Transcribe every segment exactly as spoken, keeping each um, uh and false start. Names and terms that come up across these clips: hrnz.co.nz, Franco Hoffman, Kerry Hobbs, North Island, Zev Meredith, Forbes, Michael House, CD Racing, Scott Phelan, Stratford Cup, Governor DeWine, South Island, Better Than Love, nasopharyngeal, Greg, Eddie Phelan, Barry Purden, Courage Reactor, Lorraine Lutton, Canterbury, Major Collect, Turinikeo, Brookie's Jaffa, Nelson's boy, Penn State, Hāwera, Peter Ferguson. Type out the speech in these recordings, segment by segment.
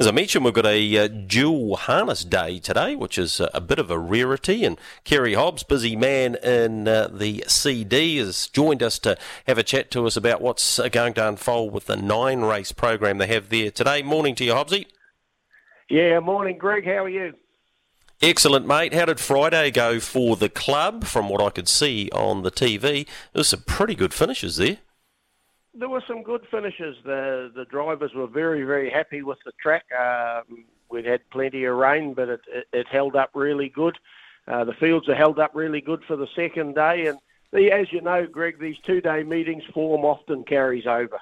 As I mentioned, we've got a uh, dual harness day today, which is uh, a bit of a rarity, and Kerry Hobbs, busy man in uh, the C D, has joined us to have a chat to us about what's going to unfold with the nine-race program they have there today. Morning to you, Hobbsy. Yeah, morning, Greg. How are you? Excellent, mate. How did Friday go for the club? From what I could see on the T V, there were some pretty good finishes there. There were some good finishes. The the drivers were very, very happy with the track. Um, we'd had plenty of rain, but it, it, it held up really good. Uh, the fields are held up really good for the second day. And the, as you know, Greg, these two-day meetings, form often carries over.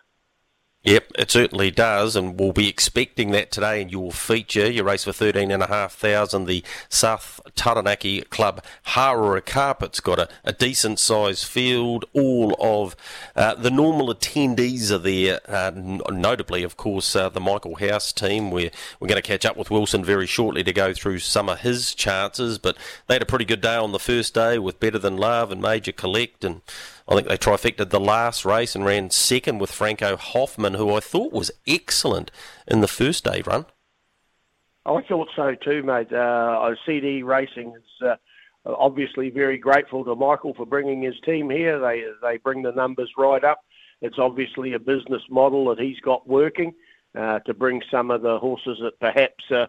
Yep, it certainly does, and we'll be expecting that today in your feature. Your race for thirteen thousand five hundred dollars, the South Taranaki Club Hāwera Cup. It's got a, a decent-sized field. All of uh, the normal attendees are there, uh, notably, of course, uh, the Michael House team. We're, we're going to catch up with Wilson very shortly to go through some of his chances, but they had a pretty good day on the first day with Better Than Love and Major Collect, and I think they trifected the last race and ran second with Franco Hoffman, who I thought was excellent in the first day run. I thought so too, mate. Uh, C D Racing is uh, obviously very grateful to Michael for bringing his team here. They they bring the numbers right up. It's obviously a business model that he's got working uh, to bring some of the horses that perhaps uh,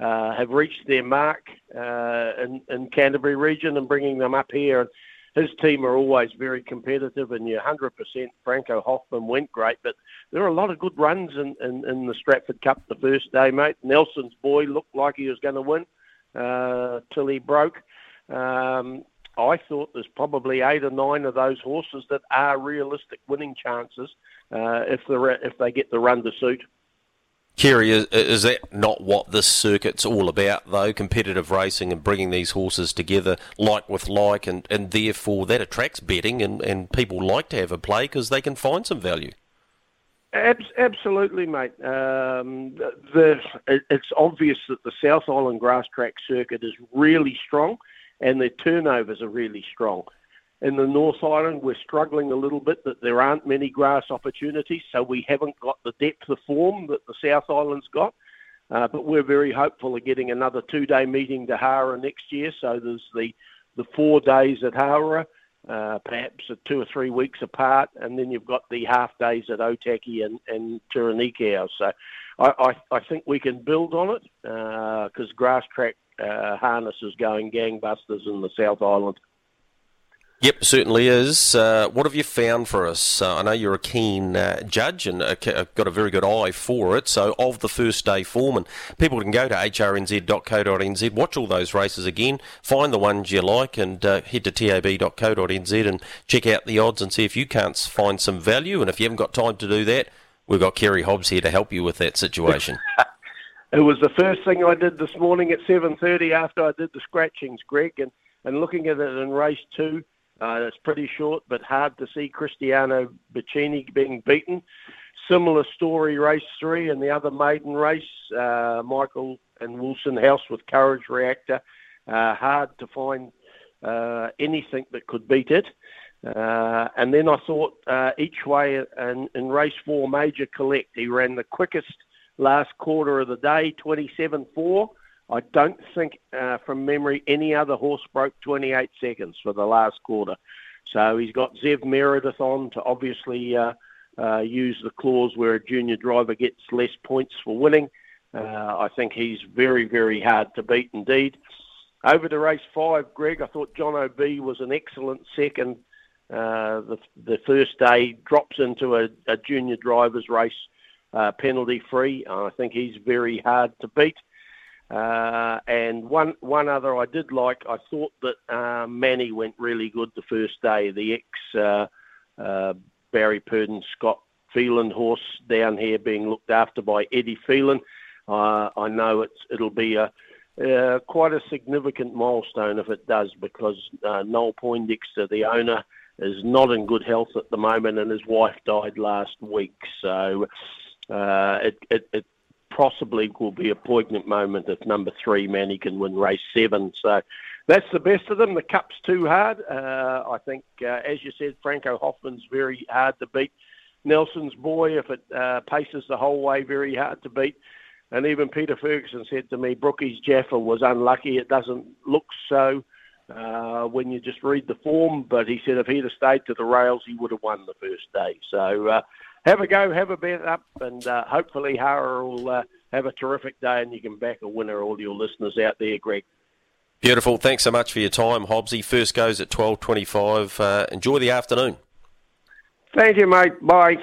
uh, have reached their mark uh, in, in Canterbury region and bringing them up here. And his team are always very competitive, and you're one hundred percent Franco Hoffman went great, but there are a lot of good runs in, in, in the Stratford Cup the first day, mate. Nelson's boy looked like he was going to win uh, till he broke. Um, I thought there's probably eight or nine of those horses that are realistic winning chances uh, if, if they get the run to suit. Kerry, is, is that not what this circuit's all about, though? Competitive racing and bringing these horses together, like with like, and, and therefore that attracts betting, and, and people like to have a play because they can find some value. Ab- absolutely, mate. Um, the, it's obvious that the South Island grass track circuit is really strong, and their turnovers are really strong. In the North Island, we're struggling a little bit that there aren't many grass opportunities, so we haven't got the depth of form that the South Island's got. Uh, but we're very hopeful of getting another two-day meeting to Hāwera next year. So there's the, the four days at Hāwera, uh, perhaps two or three weeks apart, and then you've got the half days at Otaki and, and Turinikeo. So I, I, I think we can build on it because uh, grass track uh, harness is going gangbusters in the South Island. Yep, certainly is. Uh, what have you found for us? Uh, I know you're a keen uh, judge and uh, got a very good eye for it. So of the first day form, and people can go to h r n z dot co dot n z, watch all those races again, find the ones you like, and uh, head to tab dot co dot n z and check out the odds and see if you can't find some value. And if you haven't got time to do that, we've got Kerry Hobbs here to help you with that situation. It was the first thing I did this morning at seven thirty after I did the scratchings, Greg, and, and looking at it in race two, Uh, it's pretty short, but hard to see Cristiano Biccini being beaten. Similar story, race three, and the other maiden race, uh, Michael and Wilson House with Courage Reactor. Uh, hard to find uh, anything that could beat it. Uh, and then I thought uh, each way in, in race four, Major Collect. He ran the quickest last quarter of the day, twenty-seven four. I don't think, uh, from memory, any other horse broke twenty-eight seconds for the last quarter. So he's got Zev Meredith on to obviously uh, uh, use the clause where a junior driver gets less points for winning. Uh, I think he's very, very hard to beat indeed. Over to race five, Greg, I thought John O'Bee was an excellent second. Uh, the, the first day drops into a, a junior driver's race uh, penalty-free. I think he's very hard to beat. Uh, and one one other I did like, I thought that uh, Manny went really good the first day. The ex uh, uh, Barry Purden, Scott Phelan horse down here being looked after by Eddie Phelan. Uh, I know it's, it'll be a, uh, quite a significant milestone if it does, because uh, Noel Poindexter, the owner, is not in good health at the moment, and his wife died last week. So uh, it, it, it possibly will be a poignant moment if number three, Manny, can win race seven. So that's the best of them. The cup's too hard. Uh, I think, uh, as you said, Franco Hoffman's very hard to beat. Nelson's boy, if it uh, paces the whole way, very hard to beat. And even Peter Ferguson said to me, Brookie's Jaffa was unlucky. It doesn't look so uh, when you just read the form. But he said if he'd have stayed to the rails, he would have won the first day. So uh, have a go, have a bet up, and uh, hopefully Hāwera will uh, have a terrific day and you can back a winner, all your listeners out there, Greg. Beautiful. Thanks so much for your time, Hobbsy. First goes at twelve twenty-five. Uh, enjoy the afternoon. Thank you, mate. Bye.